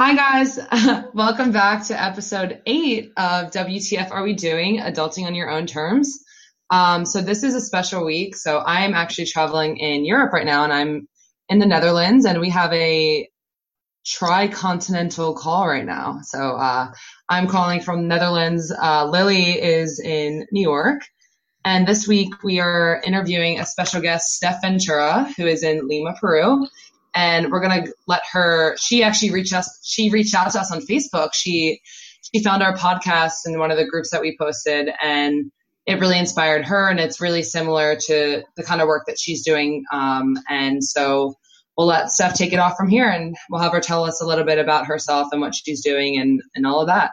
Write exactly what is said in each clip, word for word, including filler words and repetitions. Hi guys, welcome back to episode eight of W T F Are We Doing? Adulting on Your Own Terms. Um, so this is a special week. So I am actually traveling in Europe right now, and I'm in the Netherlands, and we have a tri-continental call right now. So uh, I'm calling from Netherlands. Uh, Lily is in New York, and this week we are interviewing a special guest, Steph Ventura, who is in Lima, Peru. And we're going to let her, she actually reached us, she reached out to us on Facebook. She, she found our podcast in one of the groups that we posted, and it really inspired her. And it's really similar to the kind of work that she's doing. Um, and so we'll let Steph take it off from here, and we'll have her tell us a little bit about herself and what she's doing and, and all of that.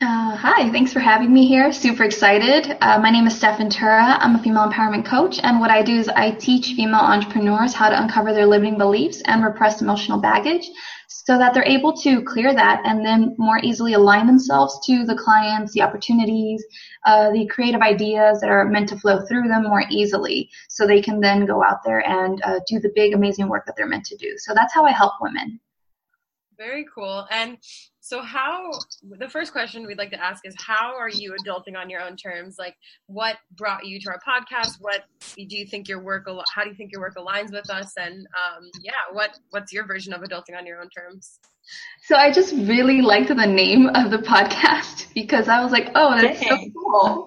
Uh, hi, thanks for having me here. Super excited. Uh, my name is Steph Ventura. I'm a female empowerment coach, and what I do is I teach female entrepreneurs how to uncover their limiting beliefs and repressed emotional baggage so that they're able to clear that and then more easily align themselves to the clients, the opportunities, uh, the creative ideas that are meant to flow through them more easily, so they can then go out there and uh, do the big, amazing work that they're meant to do. So that's how I help women. Very cool. And so how, the first question we'd like to ask is, how are you adulting on your own terms? Like, what brought you to our podcast? What do you think your work, how do you think your work aligns with us? And um, yeah, what, what's your version of adulting on your own terms? So I just really liked the name of the podcast because I was like, oh, that's Dang. So cool.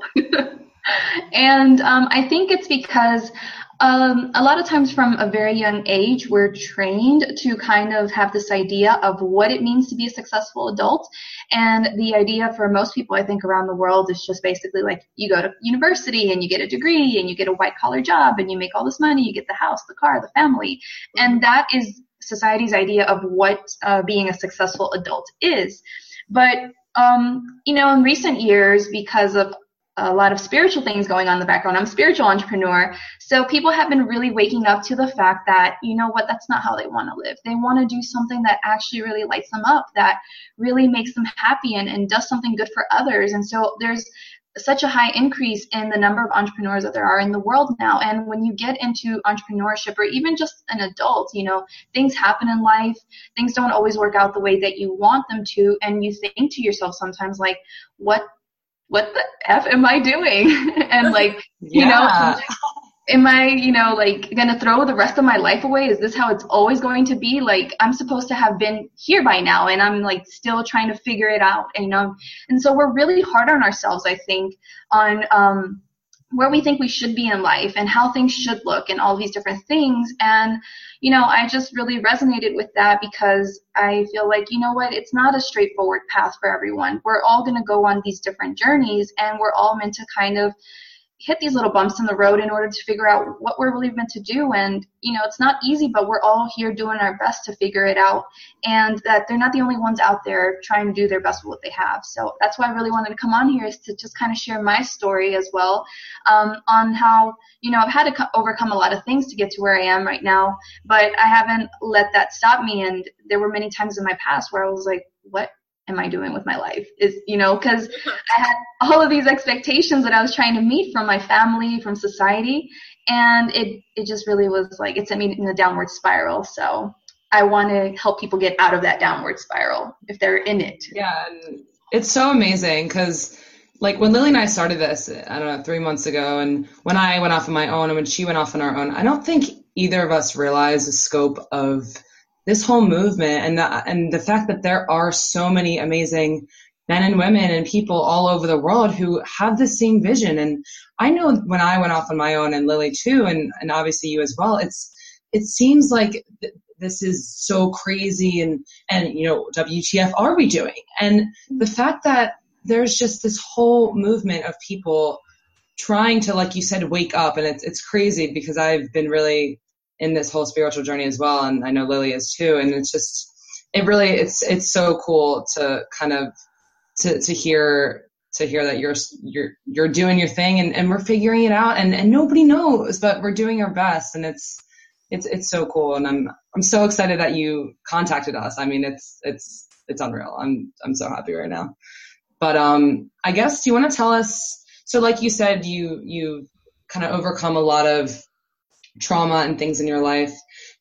And um, I think it's because Um, a lot of times from a very young age, we're trained to kind of have this idea of what it means to be a successful adult. And the idea for most people, I think, around the world is just basically like you go to university and you get a degree and you get a white collar job and you make all this money, you get the house, the car, the family. And that is society's idea of what uh, being a successful adult is. But, um, you know, in recent years, because of a lot of spiritual things going on in the background. I'm a spiritual entrepreneur. So people have been really waking up to the fact that, you know what, that's not how they want to live. They want to do something that actually really lights them up, that really makes them happy and, and does something good for others. And so there's such a high increase in the number of entrepreneurs that there are in the world now. And when you get into entrepreneurship or even just an adult, you know, things happen in life. Things don't always work out the way that you want them to. And you think to yourself sometimes like, what what the F am I doing? And like, yeah. you know, am I, you know, like going to throw the rest of my life away? Is this how it's always going to be? Like, I'm supposed to have been here by now, and I'm like still trying to figure it out. And, you know, and so we're really hard on ourselves, I think, on, um, where we think we should be in life and how things should look and all these different things. And, you know, I just really resonated with that because I feel like, you know what, it's not a straightforward path for everyone. We're all going to go on these different journeys, and we're all meant to kind of hit these little bumps in the road in order to figure out what we're really meant to do. And, you know, it's not easy, but we're all here doing our best to figure it out, and that they're not the only ones out there trying to do their best with what they have. So that's why I really wanted to come on here, is to just kind of share my story as well, um, on how, you know, I've had to co- overcome a lot of things to get to where I am right now, but I haven't let that stop me. And there were many times in my past where I was like, what am I doing with my life? Is, you know, because I had all of these expectations that I was trying to meet from my family, from society, and it, it just really was like, it sent me in a downward spiral. So I want to help people get out of that downward spiral if they're in it. Yeah. And it's so amazing because like when Lily and I started this, I don't know, three months ago, and when I went off on my own and when she went off on her own, I don't think either of us realized the scope of this whole movement and the, and the fact that there are so many amazing men and women and people all over the world who have the same vision. And I know when I went off on my own, and Lily too, and, and obviously you as well, it's, it seems like th- this is so crazy and, and, you know, W T F are we doing? And the fact that there's just this whole movement of people trying to, like you said, wake up. And it's, it's crazy because I've been really in this whole spiritual journey as well. And I know Lily is too. And it's just, it really, it's, it's so cool to kind of, to, to hear, to hear that you're, you're, you're doing your thing, and, and we're figuring it out, and, and nobody knows, but we're doing our best. And it's, it's, it's so cool. And I'm, I'm so excited that you contacted us. I mean, it's, it's, it's unreal. I'm, I'm so happy right now, but, um, I guess you want to tell us, so like you said, you, you kind of overcome a lot of trauma and things in your life.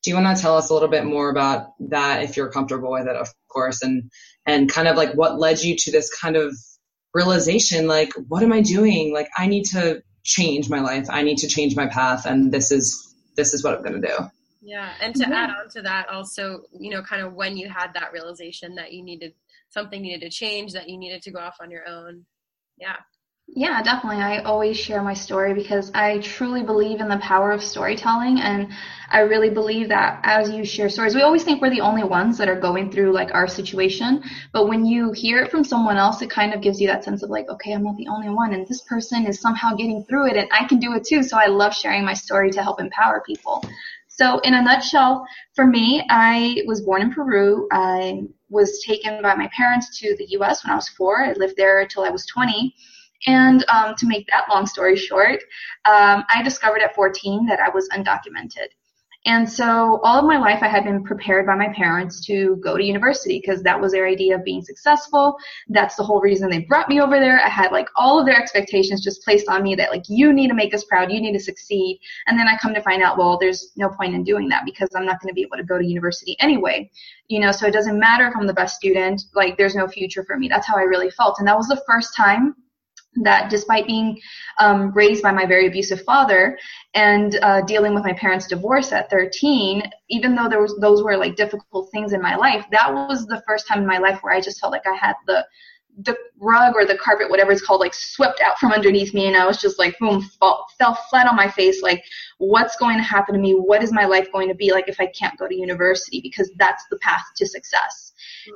Do you want to tell us a little bit more about that, if you're comfortable with it, of course, and and kind of like what led you to this kind of realization, like, what am I doing? Like, I need to change my life. I need to change my path. And this is, this is what I'm going to do. Yeah. And to mm-hmm. add on to that also, you know, kind of when you had that realization that you needed, something needed to change, that you needed to go off on your own. Yeah. Yeah, definitely. I always share my story because I truly believe in the power of storytelling. And I really believe that as you share stories, we always think we're the only ones that are going through like our situation. But when you hear it from someone else, it kind of gives you that sense of like, okay, I'm not the only one. And this person is somehow getting through it and I can do it too. So I love sharing my story to help empower people. So in a nutshell, for me, I was born in Peru. I was taken by my parents to the U S when I was four. I lived there till I was twenty. And um, to make that long story short, um, I discovered at fourteen that I was undocumented. And so all of my life I had been prepared by my parents to go to university because that was their idea of being successful. That's the whole reason they brought me over there. I had like all of their expectations just placed on me that like, you need to make us proud, you need to succeed. And then I come to find out, well, there's no point in doing that because I'm not going to be able to go to university anyway. You know, so it doesn't matter if I'm the best student, like there's no future for me. That's how I really felt. And that was the first time that despite being um, raised by my very abusive father and uh, dealing with my parents' divorce at thirteen, even though there was, those were like difficult things in my life, that was the first time in my life where I just felt like I had the the rug or the carpet, whatever it's called, like swept out from underneath me. And I was just like, boom, fall, fell flat on my face. Like, what's going to happen to me? What is my life going to be like if I can't go to university? Because that's the path to success.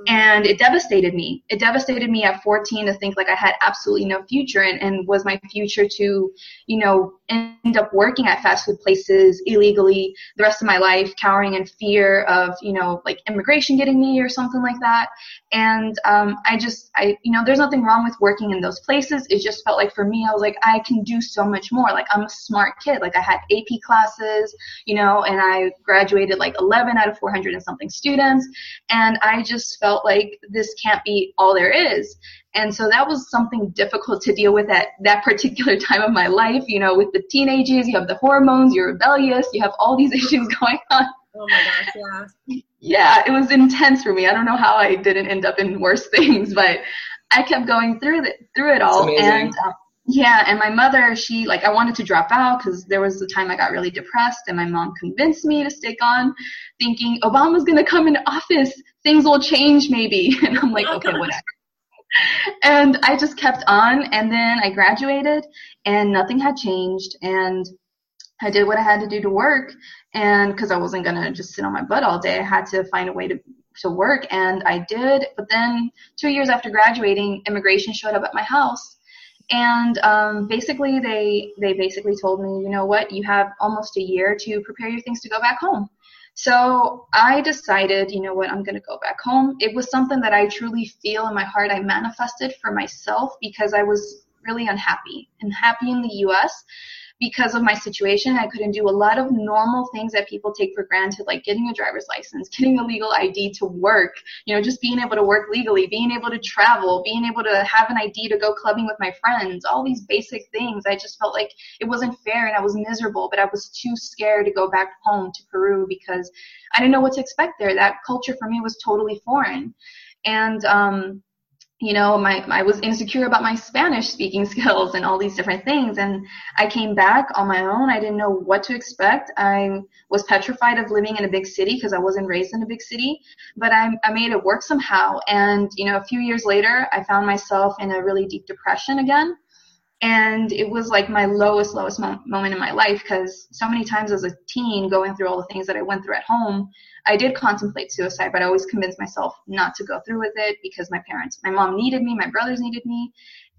And it devastated me. It devastated me at fourteen to think like I had absolutely no future, and, and was my future to, you know, end up working at fast food places illegally the rest of my life, cowering in fear of, you know, like immigration getting me or something like that. And um, I just, I, you know, there's nothing wrong with working in those places. It just felt like for me, I was like, I can do so much more. Like, I'm a smart kid. Like, I had A P classes, you know, and I graduated like eleven out of four hundred and something students. And I just felt like this can't be all there is. And so that was something difficult to deal with at that particular time of my life. You know, with the teenagers, you have the hormones, you're rebellious, you have all these issues going on. Oh my gosh, yeah. Yeah, it was intense for me. I don't know how I didn't end up in worse things, but I kept going through it, through it all. And um, yeah, and my mother, she like, I wanted to drop out because there was a time I got really depressed, and my mom convinced me to stick on, thinking Obama's going to come into office, things will change maybe. And I'm like, okay, whatever. And I just kept on, and then I graduated and nothing had changed, and I did what I had to do to work, and because I wasn't going to just sit on my butt all day, I had to find a way to, to work, and I did. But then two years after graduating, immigration showed up at my house. And um, basically, they they basically told me, you know what, you have almost a year to prepare your things to go back home. So I decided, you know what, I'm going to go back home. It was something that I truly feel in my heart I manifested for myself, because I was really unhappy, unhappy in the U S because of my situation. I couldn't do a lot of normal things that people take for granted, like getting a driver's license, getting a legal I D to work, you know, just being able to work legally, being able to travel, being able to have an I D to go clubbing with my friends, all these basic things. I just felt like it wasn't fair, and I was miserable, but I was too scared to go back home to Peru because I didn't know what to expect there. That culture for me was totally foreign. And, um, you know, my, I was insecure about my Spanish speaking skills and all these different things. And I came back on my own. I didn't know what to expect. I was petrified of living in a big city because I wasn't raised in a big city, but I, I made it work somehow. And, you know, a few years later, I found myself in a really deep depression again. And it was like my lowest, lowest mo- moment in my life, because so many times as a teen going through all the things that I went through at home, I did contemplate suicide, but I always convinced myself not to go through with it because my parents, my mom needed me, my brothers needed me.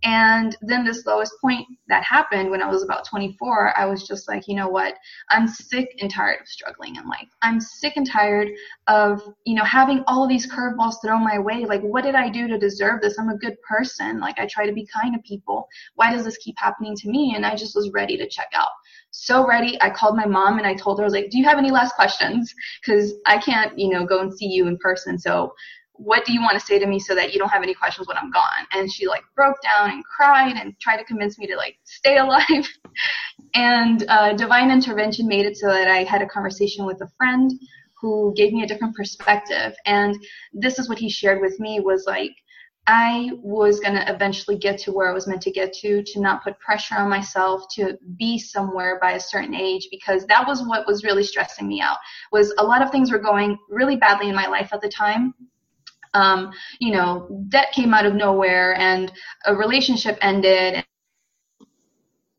And then this lowest point that happened when I was about twenty-four, I was just like, you know what, I'm sick and tired of struggling in life. I'm sick and tired of, you know, having all of these curveballs thrown my way. Like, what did I do to deserve this? I'm a good person. Like, I try to be kind to people. Why does this keep happening to me? And I just was ready to check out. So ready. I called my mom and I told her, I was like, do you have any last questions? Because I can't, you know, go and see you in person. So what do you want to say to me so that you don't have any questions when I'm gone? And she like broke down and cried and tried to convince me to like stay alive. And uh, divine intervention made it so that I had a conversation with a friend who gave me a different perspective. And this is what he shared with me, was like, I was going to eventually get to where I was meant to get to, to not put pressure on myself to be somewhere by a certain age, because that was what was really stressing me out, was a lot of things were going really badly in my life at the time. Um, you know, debt came out of nowhere and a relationship ended, and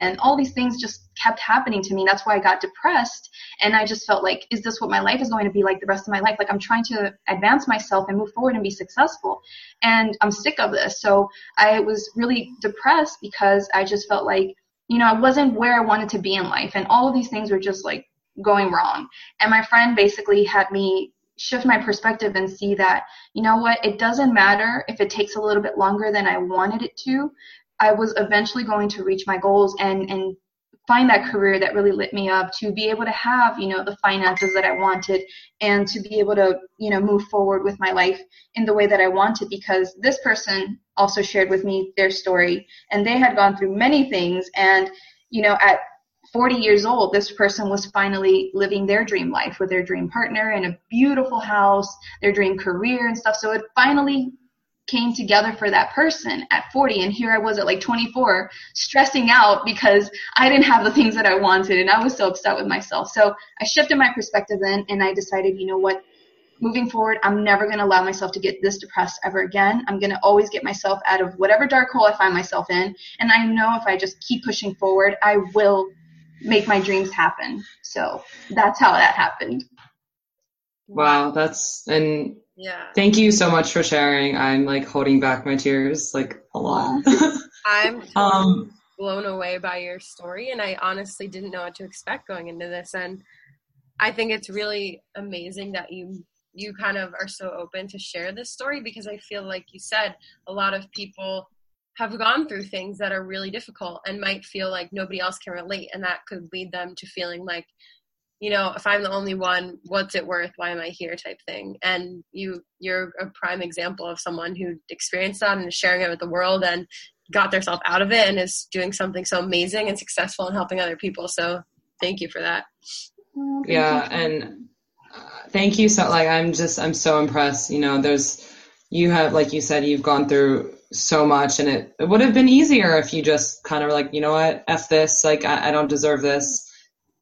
And all these things just kept happening to me. That's why I got depressed. And I just felt like, is this what my life is going to be like the rest of my life? Like, I'm trying to advance myself and move forward and be successful, and I'm sick of this. So I was really depressed because I just felt like, you know, I wasn't where I wanted to be in life. And all of these things were just like going wrong. And my friend basically had me shift my perspective and see that, you know what, it doesn't matter if it takes a little bit longer than I wanted it to. I was eventually going to reach my goals and, and find that career that really lit me up, to be able to have, you know, the finances that I wanted, and to be able to, you know, move forward with my life in the way that I wanted, because this person also shared with me their story, and they had gone through many things. And, you know, at forty years old, this person was finally living their dream life with their dream partner and a beautiful house, their dream career and stuff. So it finally came together for that person at forty, and here I was at like twenty-four stressing out because I didn't have the things that I wanted, and I was so upset with myself. So I shifted my perspective then, and I decided, you know what, moving forward, I'm never going to allow myself to get this depressed ever again. I'm going to always get myself out of whatever dark hole I find myself in, and I know if I just keep pushing forward, I will make my dreams happen. So that's how that happened. Wow, that's and yeah. Thank you so much for sharing. I'm like holding back my tears like a lot. I'm totally um, blown away by your story, and I honestly didn't know what to expect going into this. And I think it's really amazing that you you kind of are so open to share this story, because I feel like you said a lot of people have gone through things that are really difficult and might feel like nobody else can relate, and that could lead them to feeling like, you know, if I'm the only one, what's it worth? Why am I here? Type thing. And you, you're a prime example of someone who experienced that and is sharing it with the world and got themselves out of it and is doing something so amazing and successful and helping other people. So thank you for that. Oh, yeah. You. And uh, thank you. So like, I'm just, I'm so impressed. You know, there's, you have, like you said, you've gone through so much, and it, it would have been easier if you just kind of like, you know what, F this, like, I, I don't deserve this.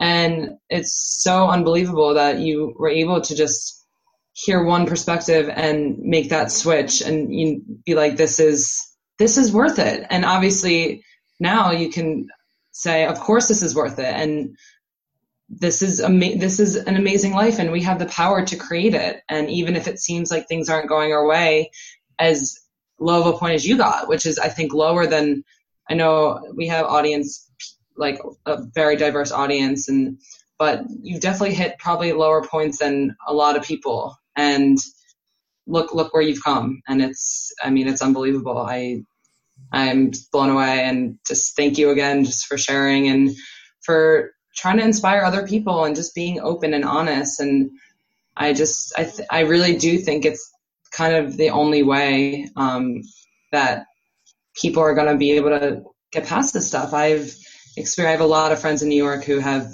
And it's so unbelievable that you were able to just hear one perspective and make that switch, and you be like, this is, this is worth it. And obviously now you can say, of course this is worth it. And this is, ama- this is an amazing life, and we have the power to create it. And even if it seems like things aren't going our way, as low of a point as you got, which is, I think, lower than, I know we have audience like a very diverse audience, and but you've definitely hit probably lower points than a lot of people, and look look where you've come. And it's, I mean, it's unbelievable. I I'm blown away, and just thank you again just for sharing and for trying to inspire other people and just being open and honest. And I just I th- I really do think it's kind of the only way um, that people are going to be able to get past this stuff. I've Experience. I have a lot of friends in New York who have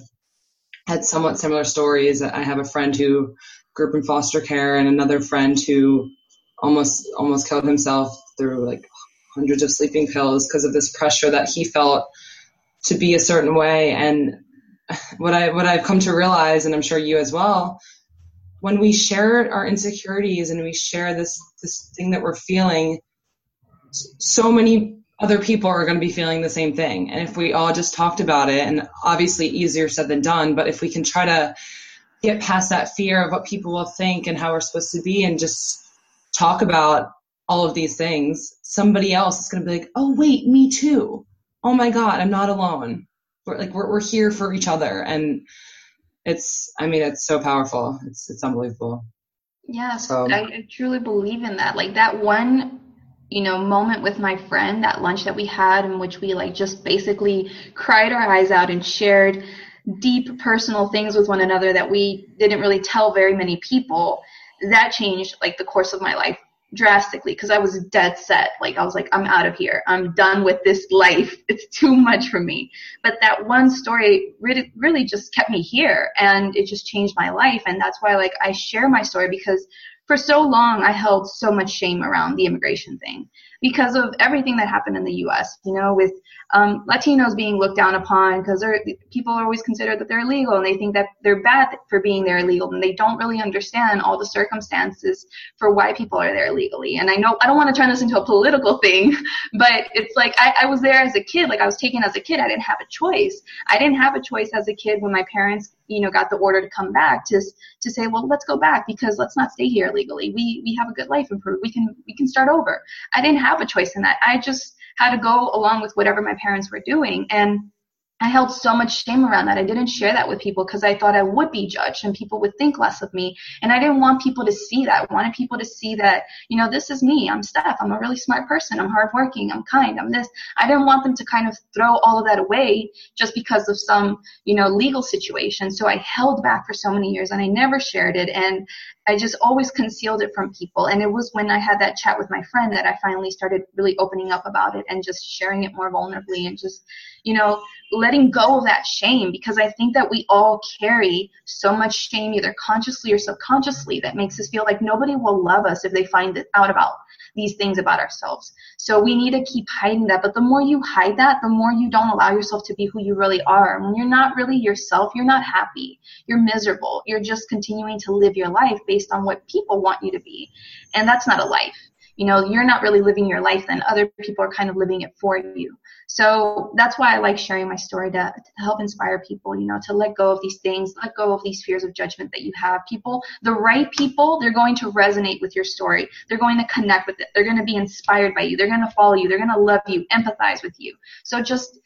had somewhat similar stories. I have a friend who grew up in foster care, and another friend who almost almost killed himself through like hundreds of sleeping pills because of this pressure that he felt to be a certain way. And what I what I've come to realize, and I'm sure you as well, when we share our insecurities and we share this this thing that we're feeling, so many other people are going to be feeling the same thing. And if we all just talked about it, and obviously easier said than done, but if we can try to get past that fear of what people will think and how we're supposed to be, and just talk about all of these things, somebody else is going to be like, oh wait, me too. Oh my God, I'm not alone. We're like, we're, we're here for each other. And it's, I mean, it's so powerful. It's, it's unbelievable. Yes. So. I, I truly believe in that. Like that one, you know, moment with my friend, that lunch that we had, in which we like just basically cried our eyes out and shared deep personal things with one another that we didn't really tell very many people, that changed like the course of my life drastically because I was dead set. Like, I was like, I'm out of here. I'm done with this life. It's too much for me. But that one story really, really just kept me here, and it just changed my life. And that's why, like, I share my story, because for so long I held so much shame around the immigration thing because of everything that happened in the U S, you know, with um, Latinos being looked down upon because people are always considered that they're illegal, and they think that they're bad for being there illegal, and they don't really understand all the circumstances for why people are there illegally. And I know I don't want to turn this into a political thing, but it's like I, I was there as a kid. Like, I was taken as a kid. I didn't have a choice. I didn't have a choice as a kid when my parents, you know, got the order to come back to to say, well, let's go back because let's not stay here legally. We we have a good life improved. We can we can start over. I didn't have a choice in that. I just had to go along with whatever my parents were doing, and I held so much shame around that. I didn't share that with people because I thought I would be judged and people would think less of me. And I didn't want people to see that. I wanted people to see that, you know, this is me. I'm Steph. I'm a really smart person. I'm hardworking. I'm kind. I'm this. I didn't want them to kind of throw all of that away just because of some, you know, legal situation. So I held back for so many years, and I never shared it. And I just always concealed it from people. And it was when I had that chat with my friend that I finally started really opening up about it and just sharing it more vulnerably and just, you know, letting go of that shame, because I think that we all carry so much shame, either consciously or subconsciously, that makes us feel like nobody will love us if they find out about these things about ourselves. So we need to keep hiding that. But the more you hide that, the more you don't allow yourself to be who you really are. And when you're not really yourself, you're not happy. You're miserable. You're just continuing to live your life based on what people want you to be. And that's not a life. You know, you're not really living your life, then other people are kind of living it for you. So that's why I like sharing my story, to, to help inspire people, you know, to let go of these things, let go of these fears of judgment that you have. People, the right people, they're going to resonate with your story. They're going to connect with it. They're going to be inspired by you. They're going to follow you. They're going to love you, empathize with you. So just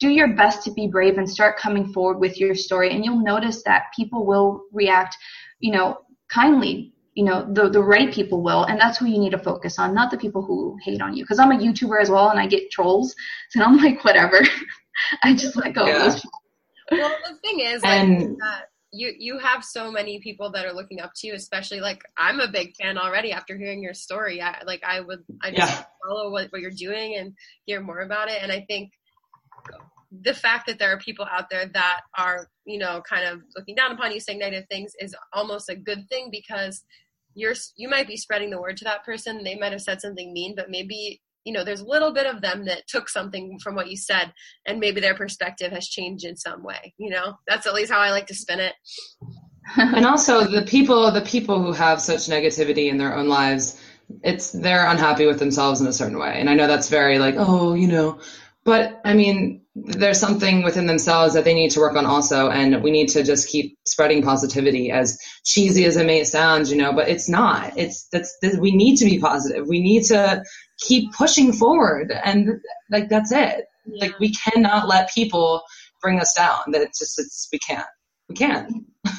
do your best to be brave and start coming forward with your story. And you'll notice that people will react, you know, kindly. You know, the, the right people will, and that's who you need to focus on, not the people who hate on you. Because I'm a YouTuber as well, and I get trolls, so I'm like, whatever. I just let go yeah. of those people. Well, the thing is, like, and, uh, you, you have so many people that are looking up to you, especially, like, I'm a big fan already after hearing your story. I, like, I would I just yeah. follow what, what you're doing and hear more about it, and I think the fact that there are people out there that are, you know, kind of looking down upon you, saying negative things, is almost a good thing, because you're, you might be spreading the word to that person. They might have said something mean, but maybe, you know, there's a little bit of them that took something from what you said, and maybe their perspective has changed in some way. You know, that's at least how I like to spin it. And also the people, the people who have such negativity in their own lives, it's, they're unhappy with themselves in a certain way. And I know that's very like, oh, you know, but I mean, there's something within themselves that they need to work on also, and we need to just keep spreading positivity, as cheesy as it may sound, you know, but it's not. It's that's we need to be positive. We need to keep pushing forward, and like that's it. Yeah. Like, we cannot let people bring us down. That it's just it's we can't. We can't. Yeah.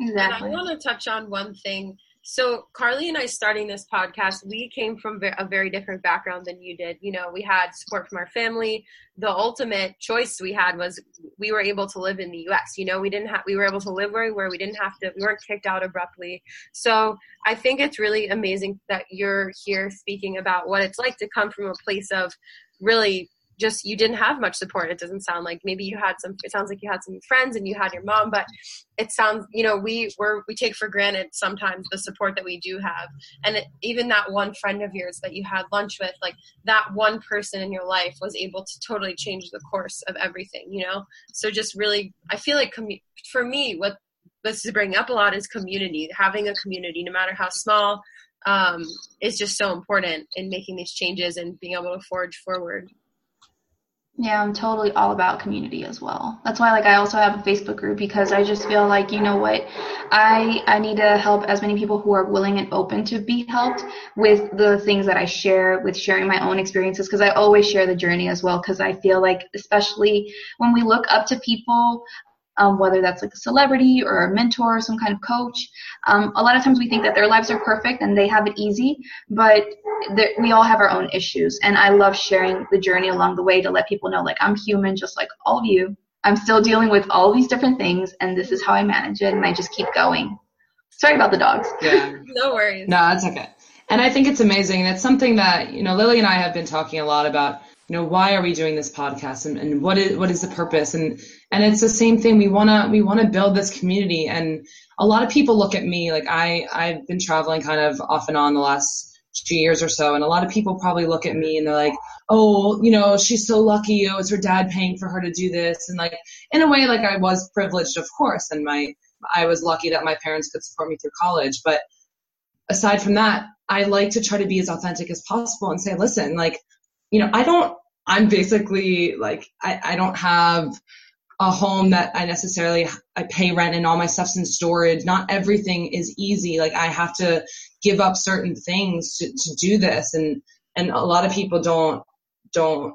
Exactly. And I want to touch on one thing. So Carly and I starting this podcast, we came from a very different background than you did. You know, we had support from our family. The ultimate choice we had was we were able to live in the U S. You know, we didn't have, we were able to live where we were. We didn't have to, we weren't kicked out abruptly. So I think it's really amazing that you're here speaking about what it's like to come from a place of really just, you didn't have much support. It doesn't sound like, maybe you had some, it sounds like you had some friends and you had your mom, but it sounds, you know, we were, we take for granted sometimes the support that we do have. And it, even that one friend of yours that you had lunch with, like that one person in your life was able to totally change the course of everything, you know? So just really, I feel like commu- for me, what this is bringing up a lot is community, having a community, no matter how small, um, is just so important in making these changes and being able to forge forward. Yeah, I'm totally all about community as well. That's why, like, I also have a Facebook group, because I just feel like, you know what, I I need to help as many people who are willing and open to be helped with the things that I share, with sharing my own experiences, because I always share the journey as well, because I feel like, especially when we look up to people, Um, whether that's like a celebrity or a mentor or some kind of coach. Um, a lot of times we think that their lives are perfect and they have it easy, but we all have our own issues. And I love sharing the journey along the way to let people know, like, I'm human just like all of you. I'm still dealing with all these different things, and this is how I manage it, and I just keep going. Sorry about the dogs. Yeah. No worries. No, that's okay. And I think it's amazing. And it's something that, you know, Lily and I have been talking a lot about, you know, why are we doing this podcast, and, and what is, what is the purpose? And, and it's the same thing. We want to, we want to build this community. And a lot of people look at me, like I, I've been traveling kind of off and on the last two years or so. And a lot of people probably look at me and they're like, oh, you know, she's so lucky. Oh, it's her dad paying for her to do this. And like, in a way, like I was privileged, of course. And my, I was lucky that my parents could support me through college. But aside from that, I like to try to be as authentic as possible and say, listen, like, you know, I don't, I'm basically like, I, I don't have a home that I necessarily, I pay rent and all my stuff's in storage. Not everything is easy. Like I have to give up certain things to, to do this. And, and a lot of people don't, don't,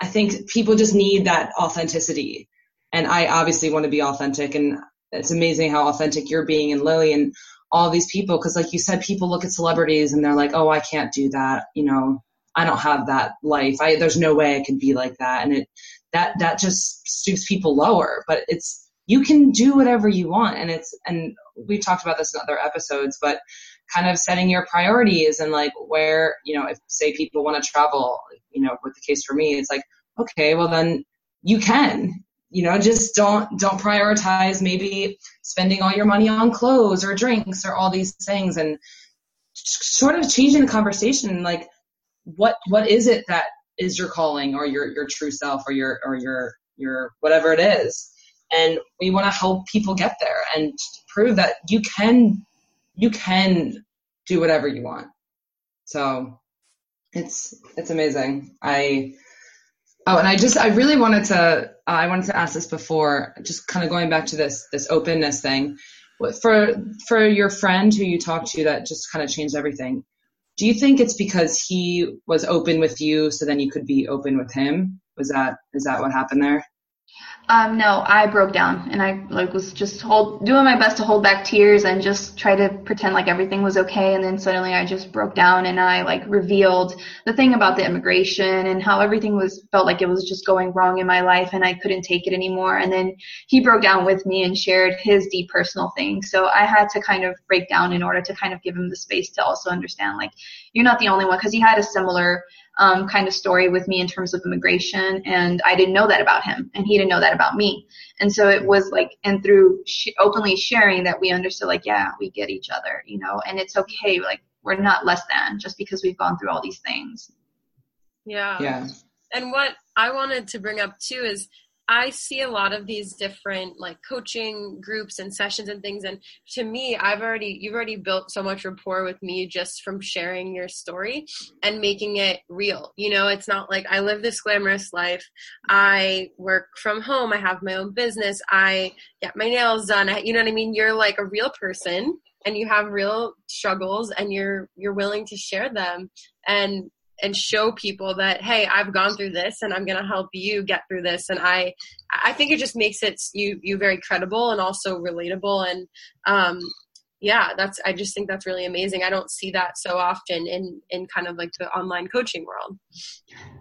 I think people just need that authenticity. And I obviously want to be authentic, and it's amazing how authentic you're being, and Lily and all these people. Cause like you said, people look at celebrities and they're like, oh, I can't do that. You know, I don't have that life. I, there's no way I could be like that. And it, that, that just stoops people lower, but it's, you can do whatever you want. And it's, and we've talked about this in other episodes, but kind of setting your priorities and like where, you know, if say people want to travel, you know, with the case for me, it's like, okay, well then you can, you know, just don't, don't prioritize maybe spending all your money on clothes or drinks or all these things, and sort of changing the conversation. Like what, what is it that is your calling or your, your true self or your, or your, your, whatever it is. And we want to help people get there and prove that you can, you can do whatever you want. So it's, it's amazing. I, Oh, and I just, I really wanted to, uh, I wanted to ask this before, just kind of going back to this, this openness thing. For, for your friend who you talked to that just kind of changed everything, do you think it's because he was open with you, so then you could be open with him? Was that, is that what happened there? Um, no, I broke down and I like was just hold, doing my best to hold back tears and just try to pretend like everything was okay. And then suddenly I just broke down and I like revealed the thing about the immigration and how everything was felt like it was just going wrong in my life and I couldn't take it anymore. And then he broke down with me and shared his deep personal thing. So I had to kind of break down in order to kind of give him the space to also understand, like, you're not the only one, because he had a similar Um, kind of story with me in terms of immigration, and I didn't know that about him and he didn't know that about me. And so it was like, and through sh- openly sharing that, we understood, like, yeah, we get each other, you know, and it's okay. Like, we're not less than just because we've gone through all these things. Yeah. Yeah. And what I wanted to bring up too is I see a lot of these different like coaching groups and sessions and things. And to me, I've already, you've already built so much rapport with me just from sharing your story and making it real. You know, it's not like I live this glamorous life. I work from home. I have my own business. I get my nails done. I, you know what I mean? You're like a real person and you have real struggles and you're, you're willing to share them and and show people that, hey, I've gone through this and I'm going to help you get through this. And I, I think it just makes it you, you very credible and also relatable. And, um, yeah, that's, I just think that's really amazing. I don't see that so often in, in kind of like the online coaching world.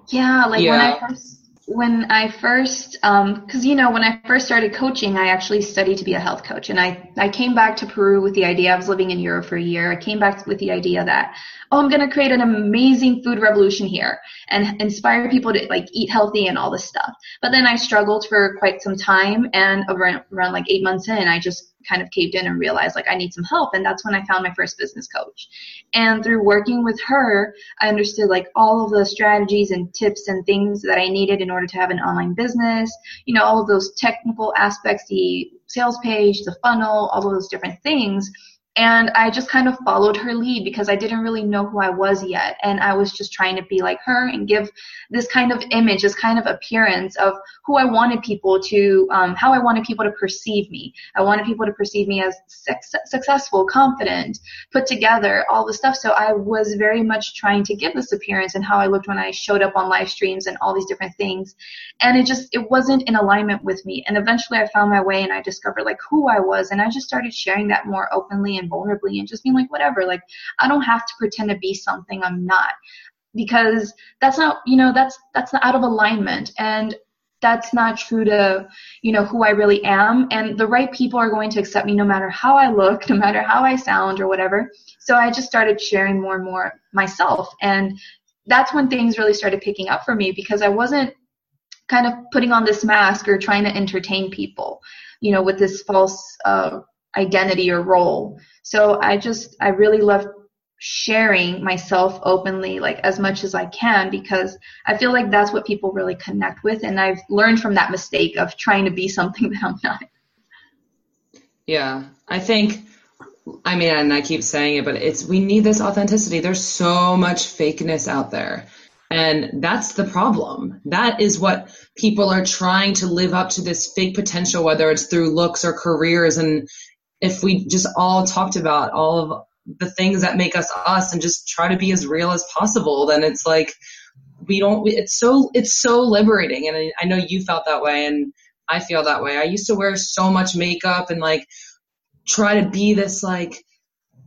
Yeah. Like yeah. when I first, when I first, um, cause you know, when I first started coaching, I actually studied to be a health coach. And I, I came back to Peru with the idea, I was living in Europe for a year. I came back with the idea that, oh, I'm going to create an amazing food revolution here and inspire people to like eat healthy and all this stuff. But then I struggled for quite some time, and around, around like eight months in, I just kind of caved in and realized like I need some help. And that's when I found my first business coach. And through working with her, I understood like all of the strategies and tips and things that I needed in order to have an online business, you know, all of those technical aspects, the sales page, the funnel, all of those different things. And I just kind of followed her lead because I didn't really know who I was yet. And I was just trying to be like her and give this kind of image, this kind of appearance of who I wanted people to, um, how I wanted people to perceive me. I wanted people to perceive me as su- successful, confident, put together, all this stuff. So I was very much trying to give this appearance and how I looked when I showed up on live streams and all these different things. And it just, it wasn't in alignment with me. And eventually I found my way and I discovered like who I was. And I just started sharing that more openly and vulnerably and just being like, whatever, like I don't have to pretend to be something I'm not, because that's not, you know, that's that's not out of alignment. And that's not true to, you know, who I really am. And the right people are going to accept me no matter how I look, no matter how I sound or whatever. So I just started sharing more and more myself. And that's when things really started picking up for me, because I wasn't kind of putting on this mask or trying to entertain people, you know, with this false uh, identity or role. So I just, I really loved sharing myself openly, like as much as I can, because I feel like that's what people really connect with. And I've learned from that mistake of trying to be something that I'm not. Yeah, I think, I mean, and I keep saying it, but it's, we need this authenticity. There's so much fakeness out there. And that's the problem. That is what people are trying to live up to, this fake potential, whether it's through looks or careers. And if we just all talked about all of the things that make us us and just try to be as real as possible, then it's like, we don't, it's so, it's so liberating. And I, I know you felt that way, and I feel that way. I used to wear so much makeup and like try to be this, like,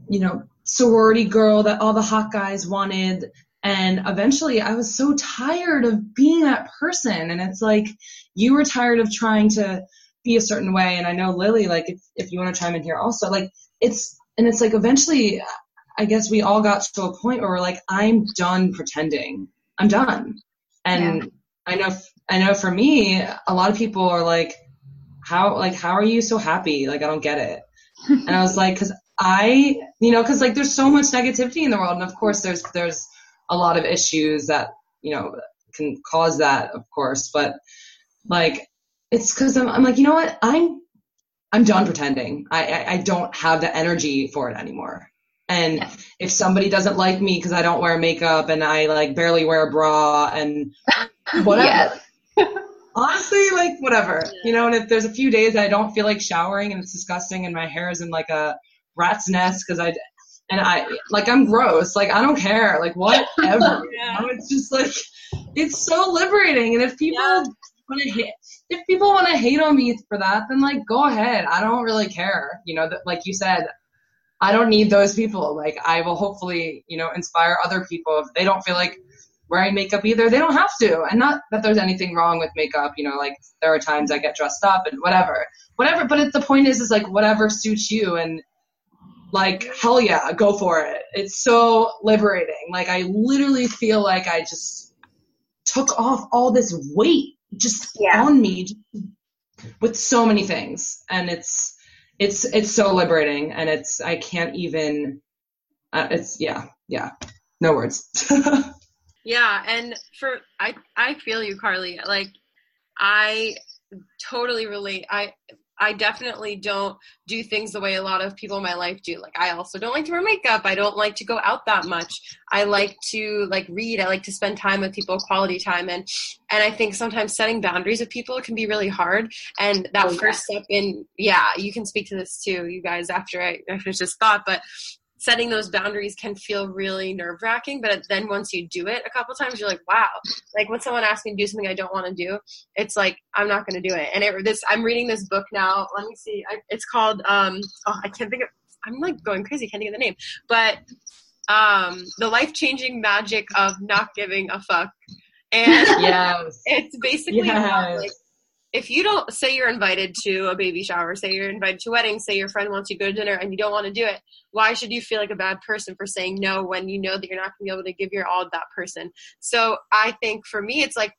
you know, sorority girl that all the hot guys wanted. And eventually I was so tired of being that person. And it's like, you were tired of trying to be a certain way. And I know, Lily, like if, if you want to chime in here also, like it's, and it's like, eventually, I guess we all got to a point where we're like, I'm done pretending. I'm done. And yeah. I know, I know for me, a lot of people are like, how, like, how are you so happy? Like, I don't get it. And I was like, cause I, you know, cause like there's so much negativity in the world. And of course there's, there's a lot of issues that, you know, can cause that, of course. But like, it's cause I'm, I'm like, you know what? I'm, I'm done pretending. I, I, I don't have the energy for it anymore. And yeah. If somebody doesn't like me because I don't wear makeup and I like barely wear a bra and whatever, honestly, like whatever, yeah. You know, and if there's a few days I don't feel like showering and it's disgusting and my hair is in like a rat's nest because I, and I, like I'm gross, like I don't care, like whatever. Yeah. You know? It's just like, it's so liberating. And if people yeah. want to hit, if people want to hate on me for that, then like, go ahead. I don't really care. You know, that, like you said, I don't need those people. Like I will hopefully, you know, inspire other people. If they don't feel like wearing makeup either, they don't have to. And not that there's anything wrong with makeup. You know, like there are times I get dressed up and whatever, whatever. But it, the point is, is like whatever suits you, and like, hell yeah, go for it. It's so liberating. Like I literally feel like I just took off all this weight just yeah. on me with so many things, and it's it's it's so liberating, and it's I can't even uh, it's yeah yeah no words. Yeah, and for I I feel you, Carly. Like I totally relate. I I definitely don't do things the way a lot of people in my life do. Like I also don't like to wear makeup. I don't like to go out that much. I like to like read. I like to spend time with people, quality time. And, and I think sometimes setting boundaries with people can be really hard. And that oh, first yeah. step in, yeah, you can speak to this too, you guys, after I, I finish this thought, but setting those boundaries can feel really nerve wracking. But then once you do it a couple times, you're like, wow, like when someone asks me to do something I don't want to do, it's like, I'm not going to do it. And it, this, I'm reading this book now. Let me see. I, it's called, um, oh, I can't think of, I'm like going crazy. Can't think of the name, but, um, The Life-Changing Magic of Not Giving a Fuck. And yes. It's basically yes. about, like, if you don't say you're invited to a baby shower, say you're invited to weddings, say your friend wants you to go to dinner and you don't want to do it, why should you feel like a bad person for saying no when you know that you're not going to be able to give your all to that person? So I think for me, it's like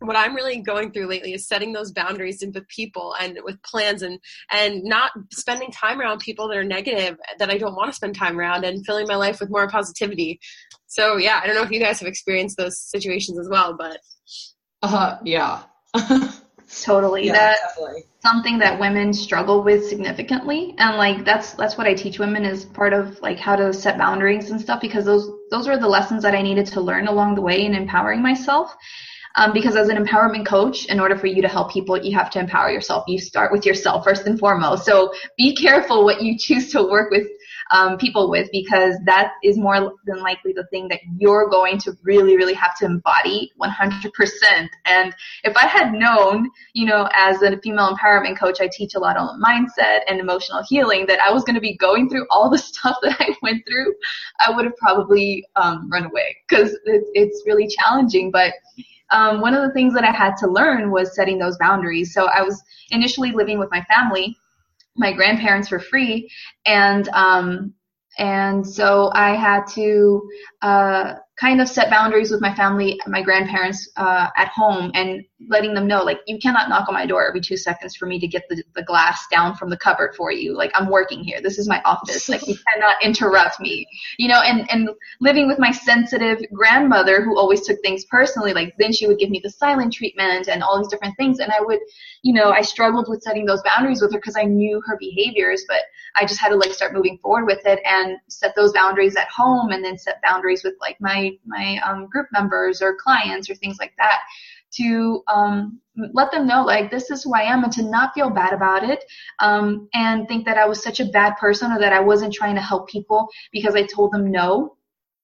what I'm really going through lately is setting those boundaries with people and with plans, and, and not spending time around people that are negative that I don't want to spend time around, and filling my life with more positivity. So yeah, I don't know if you guys have experienced those situations as well, but. Uh, yeah. Totally. Yeah, that's definitely something that women struggle with significantly. And like, that's, that's what I teach women is part of like how to set boundaries and stuff, because those, those were the lessons that I needed to learn along the way in empowering myself. Um, because as an empowerment coach, in order for you to help people, you have to empower yourself. You start with yourself first and foremost. So be careful what you choose to work with um, people with, because that is more than likely the thing that you're going to really, really have to embody one hundred percent. And if I had known, you know, as a female empowerment coach, I teach a lot on mindset and emotional healing, that I was going to be going through all the stuff that I went through, I would have probably um, run away, because it's, it's really challenging. But um, one of the things that I had to learn was setting those boundaries. So I was initially living with my family, my grandparents for free, and um, and so I had to uh, kind of set boundaries with my family, my grandparents uh, at home, and letting them know, like, you cannot knock on my door every two seconds for me to get the, the glass down from the cupboard for you. Like, I'm working here. This is my office. Like, you cannot interrupt me, you know, and, and living with my sensitive grandmother who always took things personally, like, then she would give me the silent treatment and all these different things. And I would, you know, I struggled with setting those boundaries with her because I knew her behaviors, but I just had to, like, start moving forward with it and set those boundaries at home, and then set boundaries with, like, my, my um, group members or clients or things like that, to um, let them know, like, this is who I am, and to not feel bad about it, um, and think that I was such a bad person, or that I wasn't trying to help people because I told them no.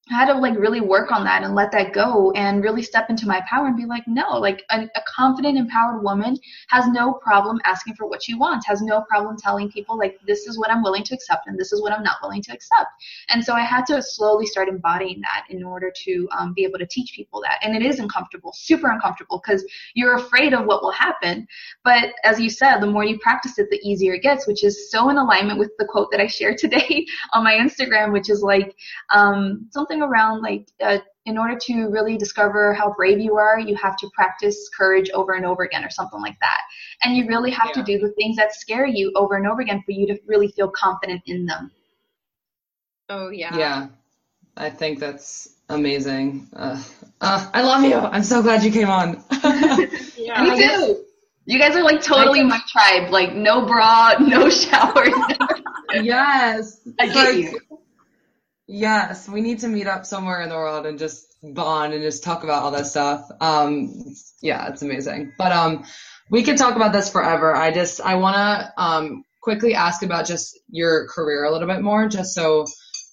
I had to, like, really work on that and let that go and really step into my power and be like, no, like, a, a confident, empowered woman has no problem asking for what she wants, has no problem telling people, like, this is what I'm willing to accept and this is what I'm not willing to accept. And so I had to slowly start embodying that in order to um, be able to teach people that. And it is uncomfortable, super uncomfortable, because you're afraid of what will happen. But as you said, the more you practice it, the easier it gets, which is so in alignment with the quote that I shared today on my Instagram, which is like um, something around like uh, in order to really discover how brave you are, you have to practice courage over and over again, or something like that. And you really have yeah. to do the things that scare you over and over again for you to really feel confident in them. Oh yeah. Yeah. I think that's amazing. Uh, uh, I love you. I'm so glad you came on. yeah, Me I too. Guess, you guys are like totally my tribe, like no bra, no shower. Yes. I get like, you. Yes, we need to meet up somewhere in the world and just bond and just talk about all that stuff. Um, yeah, it's amazing. But um, we could talk about this forever. I just, I want to um, quickly ask about just your career a little bit more, just so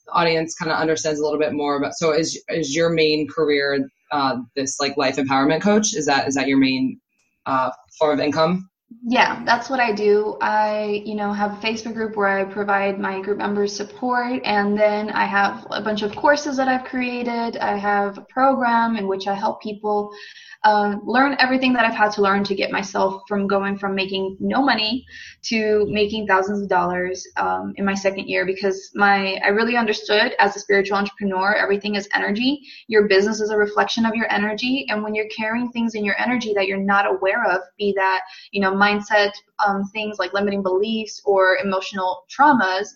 the audience kind of understands a little bit more about. So is is your main career uh, this like life empowerment coach? Is that is that your main uh, form of income? Yeah, that's what I do. I, you know, have a Facebook group where I provide my group members support, and then I have a bunch of courses that I've created. I have a program in which I help people uh, learn everything that I've had to learn to get myself from going from making no money to making thousands of dollars um, in my second year, because my I really understood as a spiritual entrepreneur, everything is energy. Your business is a reflection of your energy, and when you're carrying things in your energy that you're not aware of, be that, you know, mindset, um, things like limiting beliefs or emotional traumas.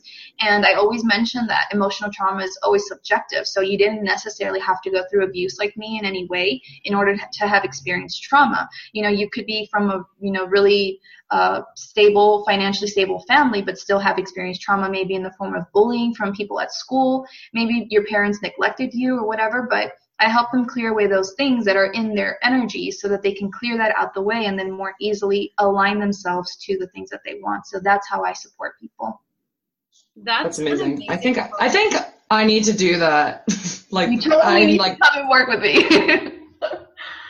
And I always mention that emotional trauma is always subjective. So you didn't necessarily have to go through abuse like me in any way in order to have experienced trauma. You know, you could be from a, you know, really uh, stable, financially stable family, but still have experienced trauma, maybe in the form of bullying from people at school. Maybe your parents neglected you or whatever, but I help them clear away those things that are in their energy so that they can clear that out the way and then more easily align themselves to the things that they want. So that's how I support people. That's, that's amazing. amazing. I think, I think I need to do that. Like, you totally I need like, to come and work with me.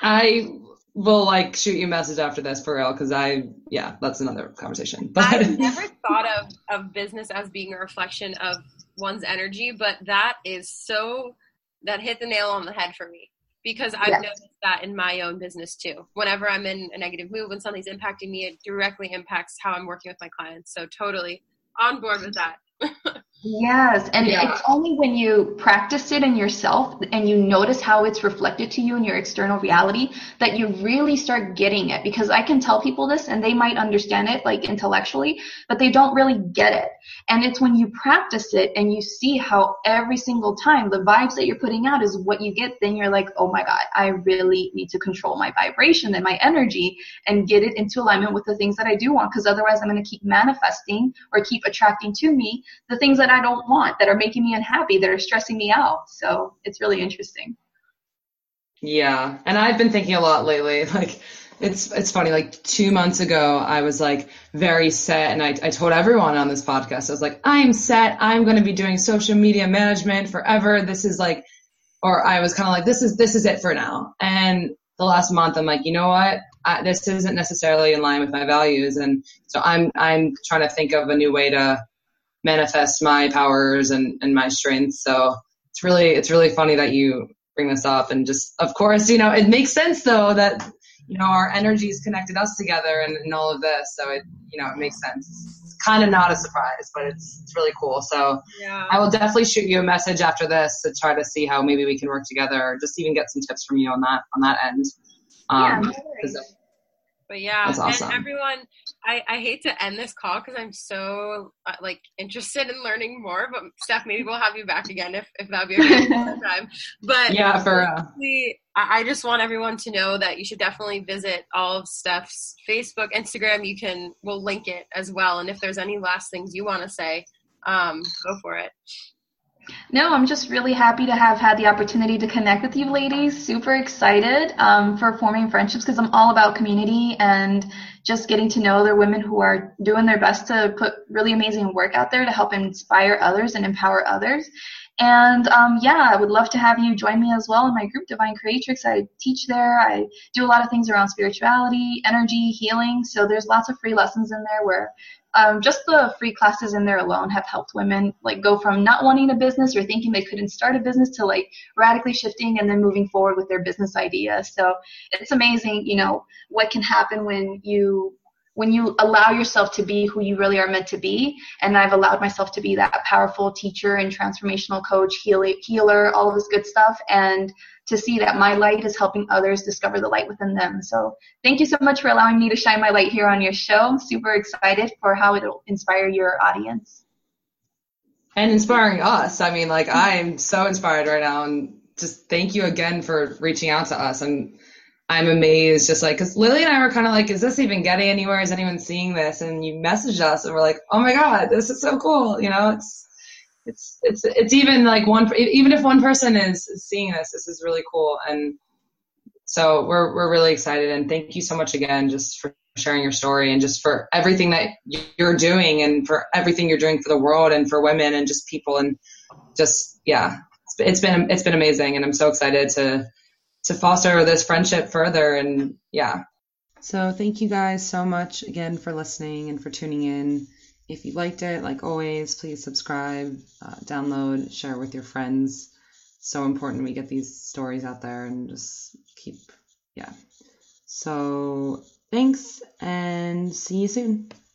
I will like shoot you a message after this for real. Cause I, yeah, that's another conversation. But I've never thought of, of business as being a reflection of one's energy, but that is so that hit the nail on the head for me, because I've yes. noticed that in my own business too. Whenever I'm in a negative mood, when something's impacting me, it directly impacts how I'm working with my clients. So totally on board with that. Yes. And yeah. it's only when you practice it in yourself and you notice how it's reflected to you in your external reality that you really start getting it, because I can tell people this and they might understand it like intellectually, but they don't really get it. And it's when you practice it and you see how every single time the vibes that you're putting out is what you get, then you're like, oh my God, I really need to control my vibration and my energy and get it into alignment with the things that I do want, because otherwise I'm going to keep manifesting or keep attracting to me the things that I don't want, that are making me unhappy, that are stressing me out. So it's really interesting. Yeah. And I've been thinking a lot lately, like, It's it's funny, like two months ago, I was like very set, and I, I told everyone on this podcast, I was like, I'm set, I'm going to be doing social media management forever. This is like, or I was kind of like, this is this is it for now. And the last month, I'm like, you know what, I, this isn't necessarily in line with my values, and so I'm I'm trying to think of a new way to manifest my powers and, and my strengths. So it's really it's really funny that you bring this up. And just, of course, you know, it makes sense though that, you know, our energies connected us together and, and all of this. So it, you know, it makes sense. It's kind of not a surprise, but it's, it's really cool. So yeah. I will definitely shoot you a message after this to try to see how maybe we can work together, or just even get some tips from you on that, on that end. Um, yeah, no that, but yeah, awesome. And everyone, I, I hate to end this call because I'm so uh, like interested in learning more, but Steph, maybe we'll have you back again if, if that'd be okay time. But yeah, for uh, we, I just want everyone to know that you should definitely visit all of Steph's Facebook, Instagram. You can, we'll link it as well. And if there's any last things you want to say, um, go for it. No, I'm just really happy to have had the opportunity to connect with you ladies. Super excited um, for forming friendships, because I'm all about community and just getting to know other women who are doing their best to put really amazing work out there to help inspire others and empower others. And um, yeah, I would love to have you join me as well in my group, Divine Creatrix. I teach there. I do a lot of things around spirituality, energy, healing. So there's lots of free lessons in there where Um, just the free classes in there alone have helped women like go from not wanting a business or thinking they couldn't start a business to like radically shifting and then moving forward with their business idea. So it's amazing, you know, what can happen when you when you allow yourself to be who you really are meant to be. And I've allowed myself to be that powerful teacher and transformational coach, healer, all of this good stuff, and to see that my light is helping others discover the light within them. So thank you so much for allowing me to shine my light here on your show. I'm super excited for how it'll inspire your audience. And inspiring us. I mean, like, I'm so inspired right now. And just thank you again for reaching out to us. And I'm amazed, just like, cause Lily and I were kind of like, is this even getting anywhere? Is anyone seeing this? And you messaged us and we're like, oh my God, this is so cool. You know, it's, it's, it's, it's even like one, even if one person is seeing this, this is really cool. And so we're, we're really excited. And thank you so much again, just for sharing your story and just for everything that you're doing and for everything you're doing for the world and for women and just people. And just, yeah, it's been, it's been amazing. And I'm so excited to, to foster this friendship further. And yeah. So thank you guys so much again for listening and for tuning in. If you liked it, like always, please subscribe, uh, download, share with your friends. So important we get these stories out there and just keep, yeah. So thanks and see you soon.